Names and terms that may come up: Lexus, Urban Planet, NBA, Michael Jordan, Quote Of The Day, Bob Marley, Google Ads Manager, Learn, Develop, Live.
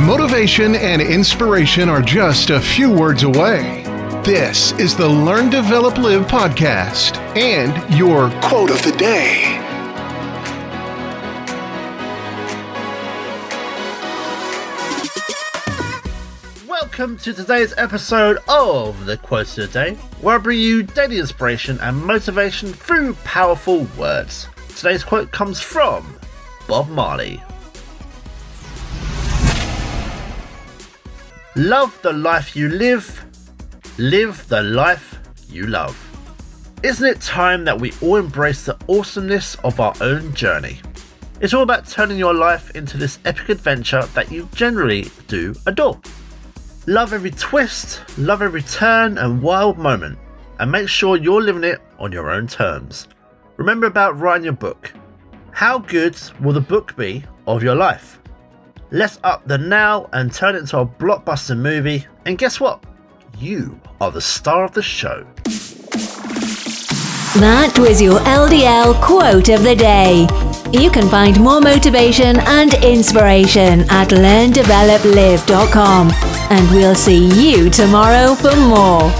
Motivation and inspiration are just a few words away. This is the Learn, Develop, Live podcast and your Quote of the Day. Welcome to today's episode of the Quote of the Day, where I bring you daily inspiration and motivation through powerful words. Today's quote comes from Bob Marley. Love the life you live, live the life you love. Isn't it time that we all embrace the awesomeness of our own journey? It's all about turning your life into this epic adventure that you generally do adore. Love every twist, love every turn and wild moment, and make sure you're living it on your own terms. Remember about writing your book. How good will the book be of your life? Let's up the now and turn it into a blockbuster movie. And guess what? You are the star of the show. That was your LDL Quote of the Day. You can find more motivation and inspiration at learndeveloplive.com. And we'll see you tomorrow for more.